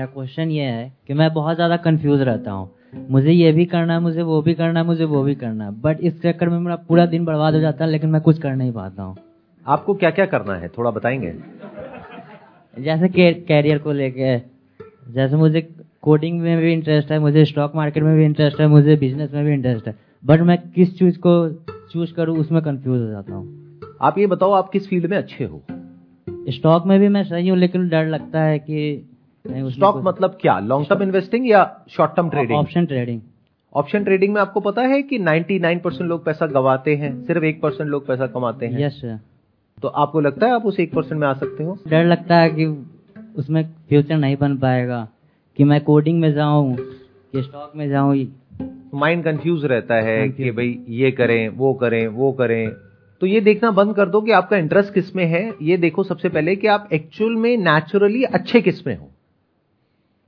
मेरा क्वेश्चन ये है कि मैं बहुत ज़्यादा कंफ्यूज रहता हूँ, मुझे ये भी करना है, मुझे वो भी करना है, मुझे वो भी करना है, बट इस चक्कर में मेरा पूरा दिन बर्बाद हो जाता है, लेकिन मैं कुछ कर नहीं पाता हूँ। आपको क्या क्या करना है थोड़ा बताएंगे? जैसे कैरियर को लेके, जैसे मुझे कोडिंग में भी इंटरेस्ट है, मुझे स्टॉक मार्केट में भी इंटरेस्ट है, मुझे बिजनेस में भी इंटरेस्ट है, बट मैं किस चीज़ को चूज करूँ उसमें कंफ्यूज हो जाता हूँ। आप ये बताओ आप किस फील्ड में अच्छे हो? स्टॉक में भी मैं सही हूँ, लेकिन डर लगता है कि स्टॉक मतलब क्या, लॉन्ग टर्म इन्वेस्टिंग या short term trading? Option trading. Option trading में आपको पता है कि 99% लोग पैसा गवाते हैं, सिर्फ 1% लोग पैसा कमाते हैं। Yes sir. तो आपको लगता है आप उस 1% में आ सकते हो? डर लगता है कि उसमें फ्यूचर नहीं बन पाएगा, कि मैं कोडिंग में जाऊँ कि स्टॉक में जाऊँ। माइंड कंफ्यूज रहता है कि भाई ये करें वो करें वो करें। तो ये देखना बंद कर दो कि आपका इंटरेस्ट किस में है। ये देखो सबसे पहले कि आप एक्चुअल में नेचुरली अच्छे किस में हो।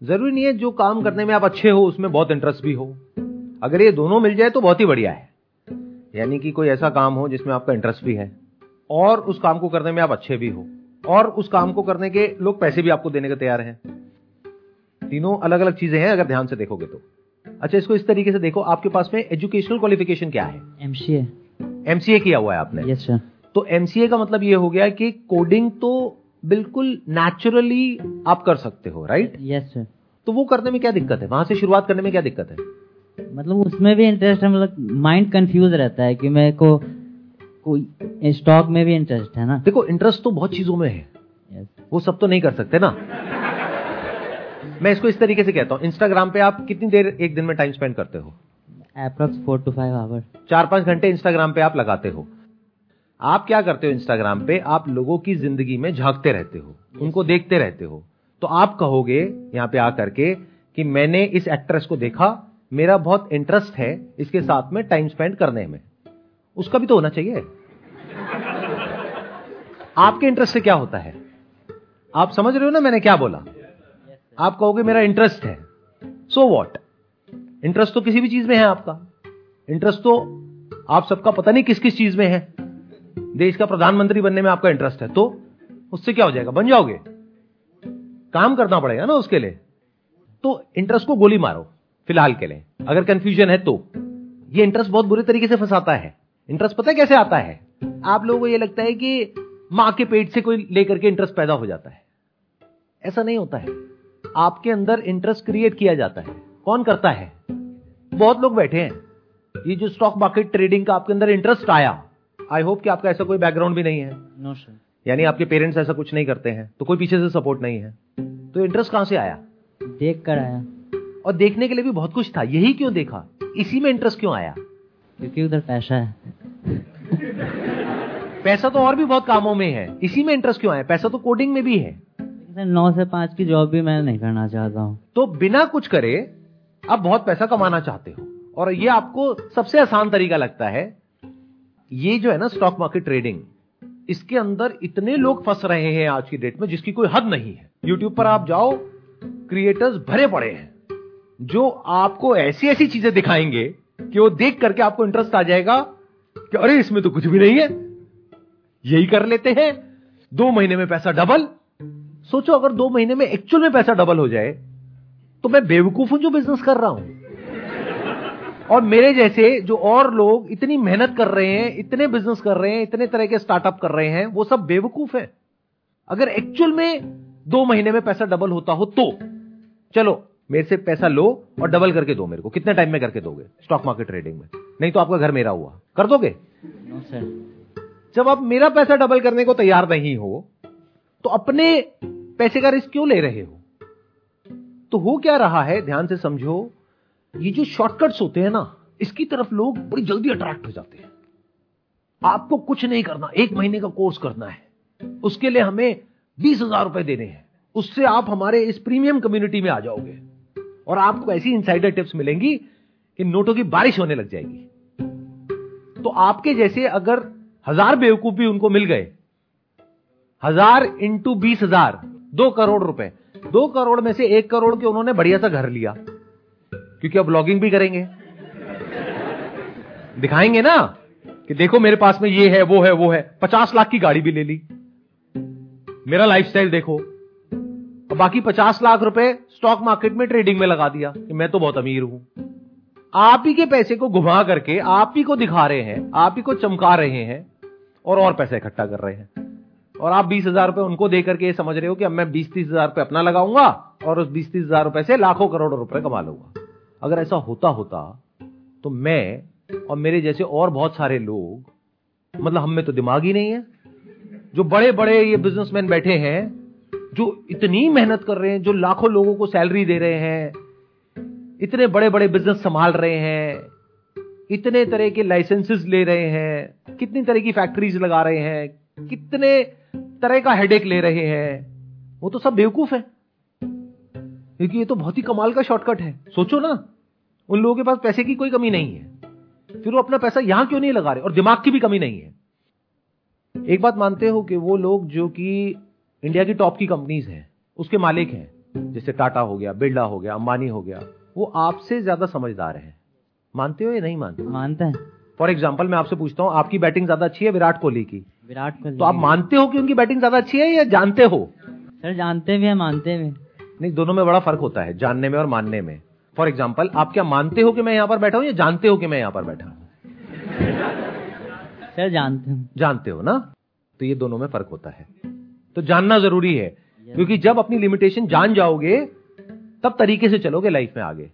जरूरी नहीं है जो काम करने में आप अच्छे हो उसमें बहुत इंटरेस्ट भी हो। अगर ये दोनों मिल जाए तो बहुत ही बढ़िया है। यानी कि कोई ऐसा काम हो जिसमें आपका इंटरेस्ट भी है और उस काम को करने में आप अच्छे भी हो और उस काम को करने के लोग पैसे भी आपको देने को तैयार हैं। तीनों अलग अलग चीजें हैं अगर ध्यान से देखोगे तो। अच्छा, इसको इस तरीके से देखो, आपके पास में एजुकेशनल क्वालिफिकेशन क्या है? एमसीए। एमसीए किया हुआ है आपने? Yes sir. तो एमसीए का मतलब ये हो गया कि कोडिंग तो बिल्कुल नेचुरली आप कर सकते हो, राइट? Yes sir. तो वो करने में क्या दिक्कत है, वहां से शुरुआत करने में क्या दिक्कत है? मतलब उसमें भी इंटरेस्ट है, मतलब माइंड कंफ्यूज रहता है कि मेरे को कोई स्टॉक में भी इंटरेस्ट है ना। देखो इंटरेस्ट तो बहुत चीजों में है। yes. वो सब तो नहीं कर सकते ना। मैं इसको इस तरीके से कहता हूँ, इंस्टाग्राम पे आप कितनी देर एक दिन में टाइम स्पेंड करते हो? Approx 4 to 5 hours। 4-5 घंटे इंस्टाग्राम पे आप लगाते हो। आप क्या करते हो इंस्टाग्राम पे? आप लोगों की जिंदगी में झांकते रहते हो, उनको देखते रहते हो। तो आप कहोगे यहाँ पे आकर के कि मैंने इस एक्ट्रेस को देखा, मेरा बहुत इंटरेस्ट है इसके साथ में टाइम स्पेंड करने में। उसका भी तो होना चाहिए। आपके इंटरेस्ट से क्या होता है? आप समझ रहे हो ना मैंने क्या बोला? आप कहोगे मेरा इंटरेस्ट है, सो व्हाट। इंटरेस्ट तो किसी भी चीज में है आपका। इंटरेस्ट तो आप सबका पता नहीं किस किस चीज में है। देश का प्रधानमंत्री बनने में आपका इंटरेस्ट है, तो उससे क्या हो जाएगा, बन जाओगे। काम करना पड़ेगा ना उसके लिए। तो इंटरेस्ट को गोली मारो फिलहाल के लिए, अगर कंफ्यूजन है तो। ये इंटरेस्ट बहुत बुरे तरीके से फंसाता है। इंटरेस्ट पता है कैसे आता है? आप लोगों को ये लगता है कि मां के पेट से कोई लेकर के इंटरेस्ट पैदा हो जाता है। ऐसा नहीं होता है। आपके अंदर इंटरेस्ट क्रिएट किया जाता है। कौन करता है? बहुत लोग बैठे हैं। ये जो स्टॉक मार्केट ट्रेडिंग का आपके अंदर इंटरेस्ट आया, आई होप कि आपका ऐसा कोई बैकग्राउंड भी नहीं है। No sir. यानी आपके पेरेंट्स ऐसा कुछ नहीं करते हैं, तो कोई पीछे से सपोर्ट नहीं है। तो इंटरेस्ट कहां से आया? देख कर आया। और देखने के लिए भी बहुत कुछ था, यही क्यों देखा, इसी में इंटरेस्ट क्यों आया? क्योंकि उधर पैसा है। पैसा तो और भी बहुत कामों में है, इसी में इंटरेस्ट क्यों आया? पैसा तो कोडिंग में भी है। 9 से 5 की जॉब भी मैं नहीं करना चाहता हूँ। तो बिना कुछ करे आप बहुत पैसा कमाना चाहते हो और ये आपको सबसे आसान तरीका लगता है। ये जो है ना स्टॉक मार्केट ट्रेडिंग, इसके अंदर इतने लोग फंस रहे हैं आज की डेट में जिसकी कोई हद नहीं है। यूट्यूब पर आप जाओ, क्रिएटर्स भरे पड़े हैं जो आपको ऐसी ऐसी चीजें दिखाएंगे कि वो देख करके आपको इंटरेस्ट आ जाएगा कि अरे इसमें तो कुछ भी नहीं है, यही कर लेते हैं। 2 महीने में पैसा डबल। सोचो अगर 2 महीने में एक्चुअल में पैसा डबल हो जाए तो मैं बेवकूफ हूं जो बिजनेस कर रहा हूं। और मेरे जैसे जो और लोग इतनी मेहनत कर रहे हैं, इतने बिजनेस कर रहे हैं, इतने तरह के स्टार्टअप कर रहे हैं, वो सब बेवकूफ है। अगर एक्चुअल में 2 महीने में पैसा डबल होता हो तो चलो मेरे से पैसा लो और डबल करके दो मेरे को। कितने टाइम में करके दोगे स्टॉक मार्केट ट्रेडिंग में? नहीं तो आपका घर मेरा हुआ। कर दोगे? No sir. जब आप मेरा पैसा डबल करने को तैयार नहीं हो तो अपने पैसे का रिस्क क्यों ले रहे हो? तो हो क्या रहा है, ध्यान से समझो, ये जो शॉर्टकट्स होते हैं ना, इसकी तरफ लोग बड़ी जल्दी अट्रैक्ट हो जाते हैं। आपको कुछ नहीं करना, 1 महीने का कोर्स करना है, उसके लिए हमें 20,000 रुपए देने हैं, उससे आप हमारे इस प्रीमियम कम्युनिटी में आ जाओगे और आपको ऐसी इनसाइडर टिप्स मिलेंगी कि नोटों की बारिश होने लग जाएगी। तो आपके जैसे अगर 1000 बेवकूफ भी उनको मिल गए, 1000 × 20,000 2 करोड़ रुपए। 2 करोड़ में से 1 करोड़ के उन्होंने बढ़िया सा घर लिया, क्योंकि अब ब्लॉगिंग भी करेंगे, दिखाएंगे ना कि देखो मेरे पास में ये है वो है वो है। 50 लाख की गाड़ी भी ले ली, मेरा लाइफस्टाइल देखो। और बाकी 50 लाख रुपए स्टॉक मार्केट में ट्रेडिंग में लगा दिया कि मैं तो बहुत अमीर हूं। आप ही के पैसे को घुमा करके आप ही को दिखा रहे हैं, आप ही को चमका रहे हैं और पैसे इकट्ठा कर रहे हैं। और आप 20,000 रुपए उनको दे करके ये समझ रहे हो कि अब मैं 20-30 हजार रुपए अपना लगाऊंगा और उस 20-30 हजार रुपए से लाखों करोड़ों रुपए कमा लूंगा। अगर ऐसा होता तो मैं और मेरे जैसे और बहुत सारे लोग, मतलब हम में तो दिमाग ही नहीं है, जो बड़े बड़े ये बिजनेसमैन बैठे हैं, जो इतनी मेहनत कर रहे हैं, जो लाखों लोगों को सैलरी दे रहे हैं, इतने बड़े बड़े बिजनेस संभाल रहे हैं, इतने तरह के लाइसेंसेस ले रहे हैं, कितनी तरह की फैक्ट्रीज लगा रहे हैं, कितने तरह का हेडेक ले रहे हैं, वो तो सब बेवकूफ है। क्योंकि ये तो बहुत ही कमाल का शॉर्टकट है। सोचो ना, उन लोगों के पास पैसे की कोई कमी नहीं है, फिर वो अपना पैसा यहां क्यों नहीं लगा रहे? और दिमाग की भी कमी नहीं है। एक बात मानते हो कि वो लोग जो कि इंडिया की टॉप की कंपनीज हैं, उसके मालिक हैं, जैसे टाटा हो गया, बिरला हो गया, अंबानी हो गया, वो आपसे ज्यादा समझदार हैं। मानते हो या नहीं मानते? मानते हैं। फॉर एग्जाम्पल मैं आपसे पूछता हूं, आपकी बैटिंग ज्यादा अच्छी है विराट कोहली की, तो आप मानते हो कि उनकी बैटिंग ज्यादा अच्छी है या जानते हो? सर जानते भी है, मानते भी नहीं, दोनों में बड़ा फर्क होता है, जानने में और मानने में। फॉर एग्जाम्पल आप क्या मानते हो कि मैं यहाँ पर बैठा हूँ या जानते हो कि मैं यहाँ पर बैठा हूँ? सर जानते हूँ। जानते हो ना, तो ये दोनों में फर्क होता है। तो जानना जरूरी है, क्योंकि जब अपनी लिमिटेशन जान जाओगे तब तरीके से चलोगे लाइफ में आगे।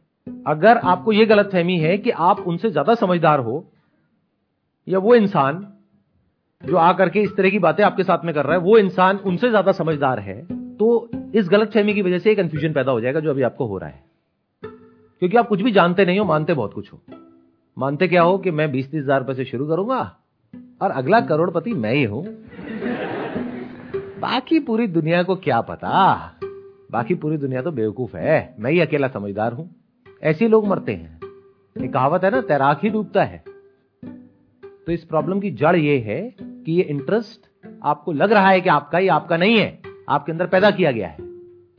अगर आपको ये गलतफहमी है कि आप उनसे ज्यादा समझदार हो या वो इंसान जो आकर के इस तरह की बातें आपके साथ में कर रहा है वो इंसान उनसे ज्यादा समझदार है, तो इस गलतफहमी की वजह से एक कंफ्यूजन पैदा हो जाएगा जो अभी आपको हो रहा है। क्योंकि आप कुछ भी जानते नहीं हो, मानते बहुत कुछ हो। मानते क्या हो कि मैं 20-30 हजार रुपए से शुरू करूंगा और अगला करोड़पति मैं ही हूं, बाकी पूरी दुनिया को क्या पता, बाकी पूरी दुनिया तो बेवकूफ है, मैं ही अकेला समझदार हूं। ऐसे लोग मरते हैं। एक कहावत है ना, तैराक ही डूबता है। तो इस प्रॉब्लम की जड़ यह है कि ये इंटरेस्ट आपको लग रहा है कि आपका ही, आपका नहीं है, आपके अंदर पैदा किया गया है।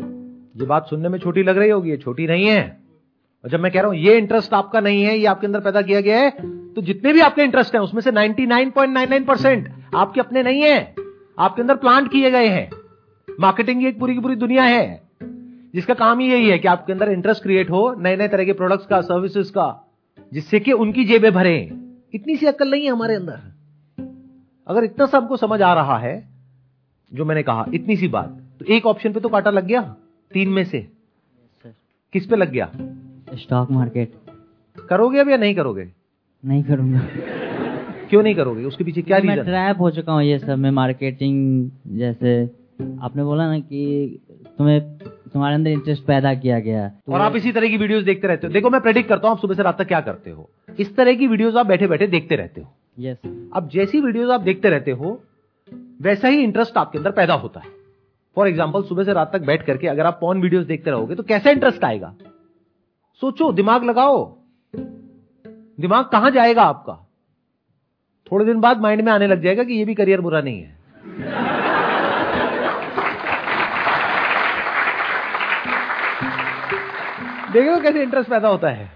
ये बात सुनने में छोटी लग रही होगी, ये छोटी नहीं है। और जब मैं कह रहा हूं ये इंटरेस्ट आपका नहीं है, ये आपके अंदर पैदा किया गया है, तो जितने भी आपके इंटरेस्ट हैं उसमें से 99.99% आपके अपने नहीं है, आपके अंदर प्लांट किए गए हैं। मार्केटिंग एक पूरी की पूरी दुनिया है जिसका काम ही यही है कि आपके अंदर इंटरेस्ट क्रिएट हो नए नए तरह के प्रोडक्ट्स का, सर्विसेज का, जिससे कि उनकी जेबें भरे। इतनी सी अक्ल नहीं है हमारे अंदर। अगर इतना सबको समझ आ रहा है जो मैंने कहा, इतनी सी बात, तो एक ऑप्शन पे तो कांटा लग गया तीन में से। किस पे लग गया? Stock market. करोगे अब या नहीं करोगे? नहीं करूंगा। क्यों नहीं करोगे? उसके पीछे क्या रीजन? मैं ट्रैप हो चुका हूँ ये सब में। मार्केटिंग, जैसे आपने बोला ना कि तुम्हारे अंदर इंटरेस्ट पैदा किया गया तो, और आप इसी तरह की वीडियोस देखते रहते हो। देखो मैं प्रेडिक्ट करता हूँ आप सुबह से रात तक क्या करते हो। इस तरह की वीडियोस आप बैठे बैठे देखते रहते हो। यस। अब जैसी वीडियोस आप देखते रहते हो वैसा ही इंटरेस्ट आपके अंदर पैदा होता है। फॉर एग्जाम्पल सुबह से रात तक बैठ करके अगर आप पॉर्न वीडियोस देखते रहोगे तो कैसा इंटरेस्ट आएगा? सोचो, दिमाग लगाओ, दिमाग कहां जाएगा आपका? थोड़े दिन बाद माइंड में आने लग जाएगा कि ये भी करियर बुरा नहीं है। देखो कैसे इंटरेस्ट पैदा होता है।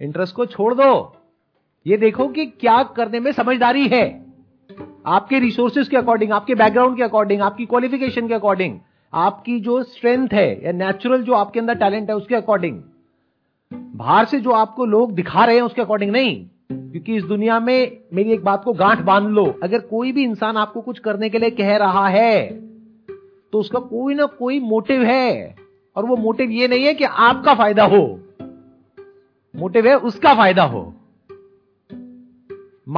इंटरेस्ट को छोड़ दो, ये देखो कि क्या करने में समझदारी है। आपके रिसोर्सेज के अकॉर्डिंग, आपके बैकग्राउंड के अकॉर्डिंग, आपकी क्वालिफिकेशन के अकॉर्डिंग, आपकी जो स्ट्रेंथ है या नेचुरल जो आपके अंदर टैलेंट है उसके अकॉर्डिंग, बाहर से जो आपको लोग दिखा रहे हैं उसके अकॉर्डिंग नहीं। क्योंकि इस दुनिया में मेरी एक बात को गांठ बांध लो, अगर कोई भी इंसान आपको कुछ करने के लिए कह रहा है तो उसका कोई ना कोई मोटिव है। और वो मोटिव ये नहीं है कि आपका फायदा हो, मोटिव है उसका फायदा हो।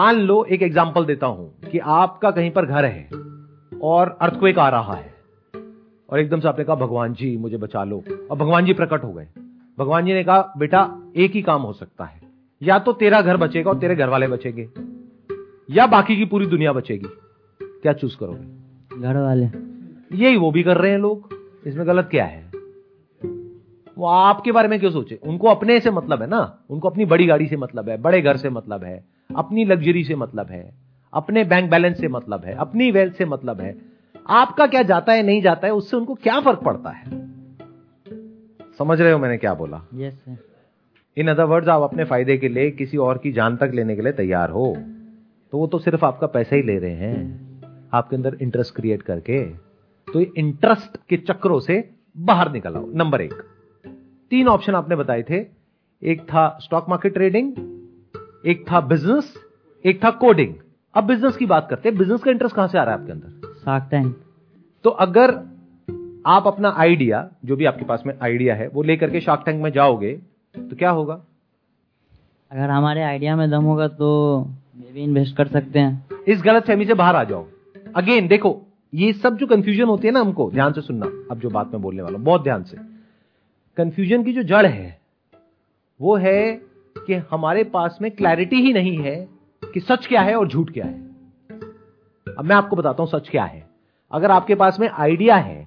मान लो एक एग्जांपल देता हूं कि आपका कहीं पर घर है और अर्थक्वेक आ रहा है और एकदम से आपने कहा भगवान जी मुझे बचा लो, और भगवान जी प्रकट हो गए। भगवान जी ने कहा बेटा एक ही काम हो सकता है, या तो तेरा घर बचेगा और तेरे घर वाले बचेंगे या बाकी की पूरी दुनिया बचेगी, क्या चूज करोगे? घर वाले। यही वो भी कर रहे हैं लोग, इसमें गलत क्या है? वो आपके बारे में क्यों सोचे? उनको अपने से मतलब है ना, उनको अपनी बड़ी गाड़ी से मतलब है, बड़े घर से मतलब है, अपनी लग्जरी से मतलब है, अपने बैंक बैलेंस से मतलब है, अपनी वेल्थ से मतलब है। आपका क्या जाता है नहीं जाता है उससे उनको क्या फर्क पड़ता है? समझ रहे हो मैंने क्या बोला? Yes sir. In other words, आप अपने फायदे के लिए किसी और की जान तक लेने के लिए तैयार हो तो वो तो सिर्फ आपका पैसा ही ले रहे हैं आपके अंदर इंटरेस्ट क्रिएट करके। तो इंटरेस्ट के चक्रों से बाहर निकल आओ। नंबर 1, 3 ऑप्शन आपने बताए थे, एक था स्टॉक मार्केट ट्रेडिंग, एक था बिजनेस, एक था कोडिंग। अब बिजनेस की बात करते हैं, बिजनेस का इंटरेस्ट कहां से आ रहा है आपके अंदर? सात टाइम। तो अगर आप अपना आइडिया, जो भी आपके पास में आइडिया है, वो लेकर के शार्क टैंक में जाओगे तो क्या होगा? अगर हमारे आइडिया में दम होगा तो मे भी इन्वेस्ट कर सकते हैं। इस गलतफहमी से बाहर आ जाओ। अगेन देखो, ये सब जो कंफ्यूजन होती है ना, हमको ध्यान से सुनना अब जो बात मैं बोलने वाला हूं, बहुत ध्यान से। कंफ्यूजन की जो जड़ है वो है कि हमारे पास में क्लैरिटी ही नहीं है कि सच क्या है और झूठ क्या है। अब मैं आपको बताता हूं सच क्या है। अगर आपके पास में आइडिया है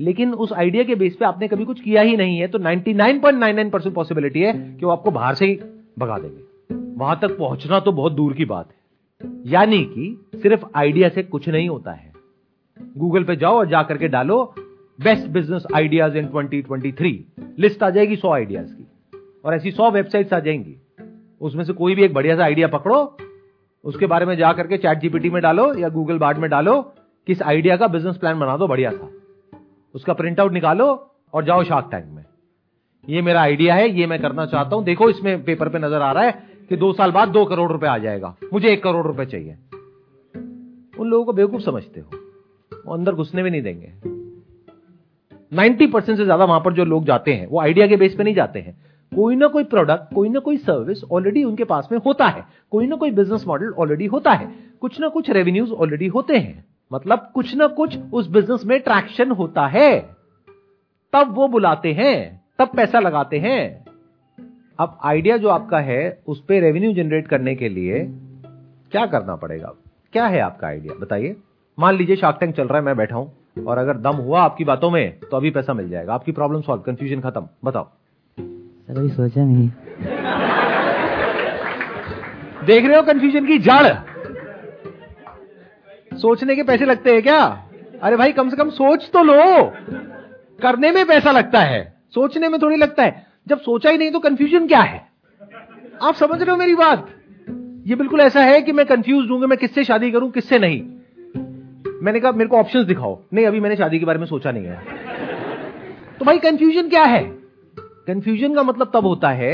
लेकिन उस आइडिया के बेस पे आपने कभी कुछ किया ही नहीं है, तो 99.99% पॉसिबिलिटी है कि वो आपको बाहर से ही भगा देंगे। वहां तक पहुंचना तो बहुत दूर की बात है। यानी कि सिर्फ आइडिया से कुछ नहीं होता है। गूगल पे जाओ और जाकर के डालो best business ideas in 2023, list आ जाएगी 100 आइडियाज की, और ऐसी 100 वेबसाइट्स आ जाएंगी। उसमें से कोई भी एक बढ़िया सा आइडिया पकड़ो, उसके बारे में जाकर के चैट जीपीटी में डालो या गूगल बार्ड में डालो कि इस आइडिया का बिजनेस प्लान बना दो बढ़िया सा, उसका प्रिंटआउट निकालो और जाओ शार्क टैंक में, ये मेरा आइडिया है, ये मैं करना चाहता हूं, देखो इसमें पेपर पे नजर आ रहा है कि 2 साल बाद 2 करोड़ रुपए आ जाएगा, मुझे 1 करोड़ रुपए चाहिए। उन लोगों को बेवकूफ समझते हो, वो अंदर घुसने भी नहीं देंगे। 90% से ज्यादा वहां पर जो लोग जाते हैं वो आइडिया के बेस पे नहीं जाते हैं। कोई ना कोई प्रोडक्ट, कोई ना कोई सर्विस ऑलरेडी उनके पास में होता है, कोई ना कोई बिजनेस मॉडल ऑलरेडी होता है, कुछ ना कुछ रेवेन्यूज ऑलरेडी होते हैं, मतलब कुछ ना कुछ उस बिजनेस में ट्रैक्शन होता है, तब वो बुलाते हैं, तब पैसा लगाते हैं। अब आइडिया जो आपका है उस पे रेवेन्यू जनरेट करने के लिए क्या करना पड़ेगा? क्या है आपका आइडिया बताइए। मान लीजिए शार्क टैंक चल रहा है, मैं बैठा हूं, और अगर दम हुआ आपकी बातों में तो अभी पैसा मिल जाएगा, आपकी प्रॉब्लम सॉल्व, कंफ्यूजन खत्म। बताओ। सर अभी सोचा नहीं। देख रहे हो कंफ्यूजन की जड़? सोचने के पैसे लगते हैं क्या? अरे भाई कम से कम सोच तो लो। करने में पैसा लगता है, सोचने में थोड़ी लगता है। जब सोचा ही नहीं तो कंफ्यूजन क्या है? आप समझ रहे हो मेरी बात? ये बिल्कुल ऐसा है कि मैं कंफ्यूज हूं कि मैं किससे शादी करूं किससे नहीं। मैंने कहा मेरे को ऑप्शंस दिखाओ, नहीं अभी मैंने शादी के बारे में सोचा नहीं है। तो भाई कंफ्यूजन क्या है? कंफ्यूजन का मतलब तब होता है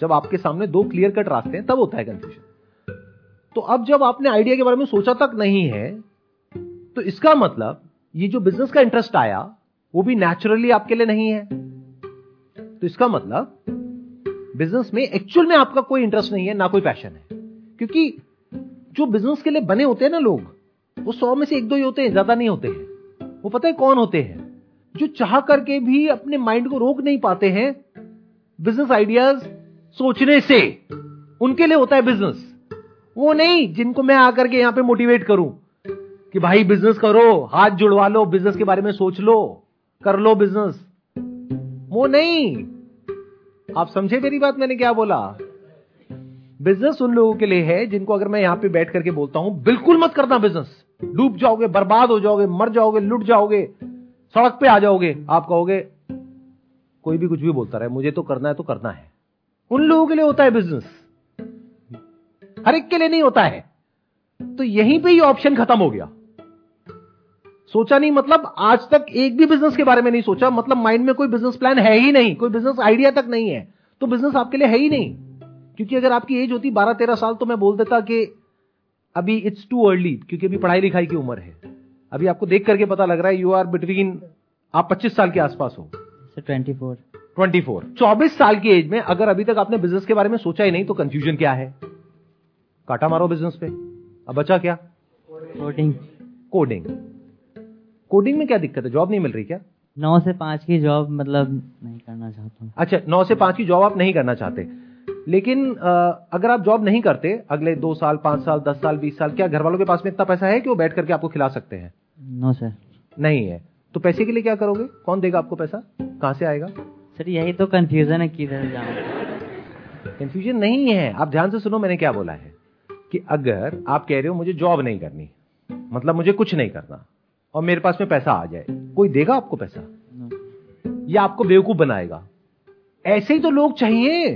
जब आपके सामने 2 क्लियर कट रास्ते हैं, तब होता है कंफ्यूजन। तो अब जब आपने आइडिया के बारे में सोचा तक नहीं है, तो इसका मतलब ये जो बिजनेस का इंटरेस्ट आया वो भी नेचुरली आपके लिए नहीं है। तो इसका मतलब बिजनेस में एक्चुअल में आपका कोई इंटरेस्ट नहीं है, ना कोई पैशन है। क्योंकि जो बिजनेस के लिए बने होते हैं ना लोग, वो 100 में से 1-2 ही होते हैं, ज्यादा नहीं होते हैं। वो पता है कौन होते हैं? जो चाह करके भी अपने माइंड को रोक नहीं पाते हैं बिजनेस आइडियाज सोचने से, उनके लिए होता है बिजनेस। वो नहीं जिनको मैं आकर के यहां पे मोटिवेट करूं कि भाई बिजनेस करो, हाथ जुड़वा लो, बिजनेस के बारे में सोच लो, कर लो बिजनेस। वो नहीं। आप समझे मेरी बात? मैंने क्या बोला? बिजनेस उन लोगों के लिए है जिनको अगर मैं यहां पे बैठ करके बोलता हूं बिल्कुल मत करना बिजनेस, डूब जाओगे, बर्बाद हो जाओगे, मर जाओगे, लुट जाओगे, सड़क पे आ जाओगे, आप कहोगे कोई भी कुछ भी बोलता रहे, मुझे तो करना है तो करना है। उन लोगों के लिए होता है बिजनेस, हर एक के लिए नहीं होता है। तो यहीं पे ही ऑप्शन खत्म हो गया। सोचा नहीं मतलब आज तक एक भी बिजनेस के बारे में नहीं सोचा, मतलब माइंड में कोई बिजनेस प्लान है ही नहीं, कोई बिजनेस आइडिया तक नहीं है, तो बिजनेस आपके लिए है ही नहीं। क्योंकि अगर आपकी एज होती 12-13 साल तो मैं बोल देता कि अभी इट्स टू अर्ली, क्योंकि अभी पढ़ाई लिखाई की उम्र है। अभी आपको देख करके पता लग रहा है यू आर बिटवीन, आप 25 साल के आसपास हो, 24 24 साल की एज में अगर अभी तक आपने बिजनेस के बारे में सोचा ही नहीं तो कंफ्यूजन क्या है? काटा मारो बिजनेस पे। अब बचा क्या? कोडिंग। कोडिंग में क्या दिक्कत है? जॉब नहीं मिल रही क्या? 9 से 5 की जॉब मतलब नहीं करना चाहता हूं। अच्छा, 9 से 5 की जॉब आप नहीं करना चाहते, लेकिन अगर आप जॉब नहीं करते अगले 2 साल, 5 साल, 10 साल, 20 साल, क्या घर वालों के पास में इतना पैसा है कि वो बैठ करके आपको खिला सकते हैं? नो सर, नहीं है। तो पैसे के लिए क्या करोगे? कौन देगा आपको पैसा? कहां से आएगा? सर यही तो कंफ्यूजन है, किधर जाऊं। कंफ्यूजन नहीं है, आप ध्यान से सुनो मैंने क्या बोला है। कि अगर आप कह रहे हो मुझे जॉब नहीं करनी, मतलब मुझे कुछ नहीं करना और मेरे पास में पैसा आ जाए, कोई देगा आपको पैसा? या आपको बेवकूफ बनाएगा? ऐसे ही तो लोग चाहिए।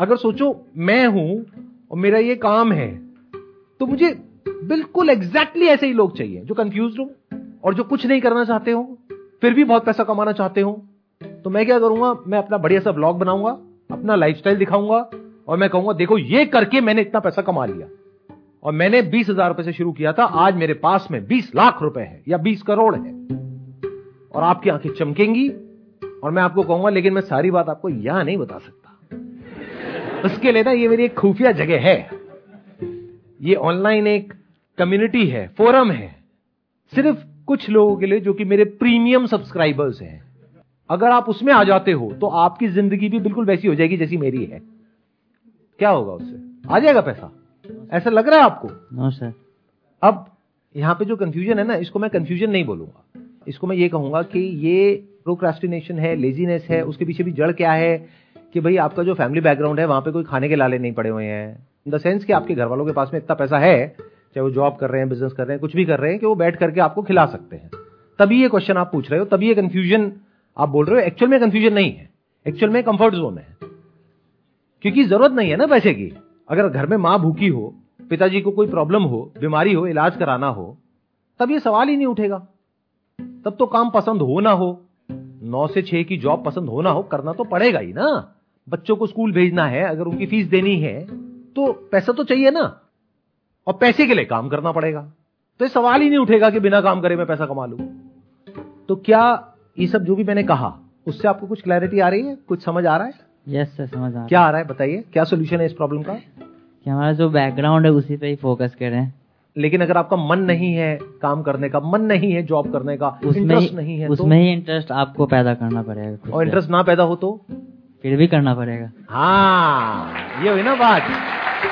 अगर सोचो मैं हूं और मेरा ये काम है, तो मुझे बिल्कुल एग्जैक्टली ऐसे ही लोग चाहिए जो कंफ्यूज हो और जो कुछ नहीं करना चाहते हो। फिर भी बहुत पैसा कमाना चाहते हो, तो मैं क्या करूंगा, मैं अपना बढ़िया सा ब्लॉग बनाऊंगा, अपना लाइफस्टाइल दिखाऊंगा और मैं कहूंगा देखो ये करके मैंने इतना पैसा कमा लिया और मैंने 20,000 रुपए से शुरू किया था, आज मेरे पास में 20 लाख रुपए है या 20 करोड़ है। और आपकी आंखें चमकेंगी और मैं आपको कहूंगा लेकिन मैं सारी बात आपको यहां नहीं बता सकता, उसके लिए ना ये मेरी एक खुफिया जगह है, ये ऑनलाइन एक कम्युनिटी है, फोरम है, सिर्फ कुछ लोगों के लिए जो कि मेरे प्रीमियम सब्सक्राइबर्स हैं। अगर आप उसमें आ जाते हो तो आपकी जिंदगी भी बिल्कुल वैसी हो जाएगी जैसी मेरी है। क्या होगा उससे? आ जाएगा पैसा। ऐसा लग रहा है आपको? No sir. अब यहाँ पे जो कंफ्यूजन है ना, इसको मैं कंफ्यूजन नहीं बोलूंगा, इसको मैं ये कहूंगा कि ये प्रोक्रेस्टिनेशन है, लेजीनेस है। उसके पीछे भी जड़ क्या है कि भाई आपका जो फैमिली बैकग्राउंड है वहां पे कोई खाने के लाले नहीं पड़े हुए हैं, इन द सेंस कि आपके घर वालों के पास में इतना पैसा है, चाहे वो जॉब कर रहे हैं, बिजनेस कर रहे हैं, कुछ भी कर रहे हैं, कि वो बैठ करके आपको खिला सकते हैं। तभी ये क्वेश्चन आप पूछ रहे हो, तभी ये कंफ्यूजन आप बोल रहे हो। एक्चुअल में कंफ्यूजन नहीं है, एक्चुअल में कंफर्ट जोन है, क्योंकि जरूरत नहीं है ना पैसे की। अगर घर में माँ भूखी हो, पिताजी को कोई प्रॉब्लम हो, बीमारी हो, इलाज कराना हो, तब ये सवाल ही नहीं उठेगा। तब तो काम पसंद हो ना हो, 9 से 6 की जॉब पसंद हो ना हो, करना तो पड़ेगा ही ना। बच्चों को स्कूल भेजना है, अगर उनकी फीस देनी है तो पैसा तो चाहिए ना, और पैसे के लिए काम करना पड़ेगा। तो ये सवाल ही नहीं उठेगा कि बिना काम करे मैं पैसा कमा लूं। तो क्या ये सब जो भी मैंने कहा उससे आपको कुछ क्लैरिटी आ रही है, कुछ समझ आ रहा है? यस सर, समझ आ रहा है। क्या आ रहा है बताइए, क्या सोल्यूशन है इस प्रॉब्लम का? कि हमारा जो बैकग्राउंड है उसी पे ही फोकस कर रहे हैं। लेकिन अगर आपका मन नहीं है, काम करने का मन नहीं है, जॉब करने का इंटरेस्ट नहीं है, उसमें ही इंटरेस्ट आपको पैदा करना पड़ेगा। और इंटरेस्ट ना पैदा हो तो फिर भी करना पड़ेगा। हाँ, ये हुई ना बात।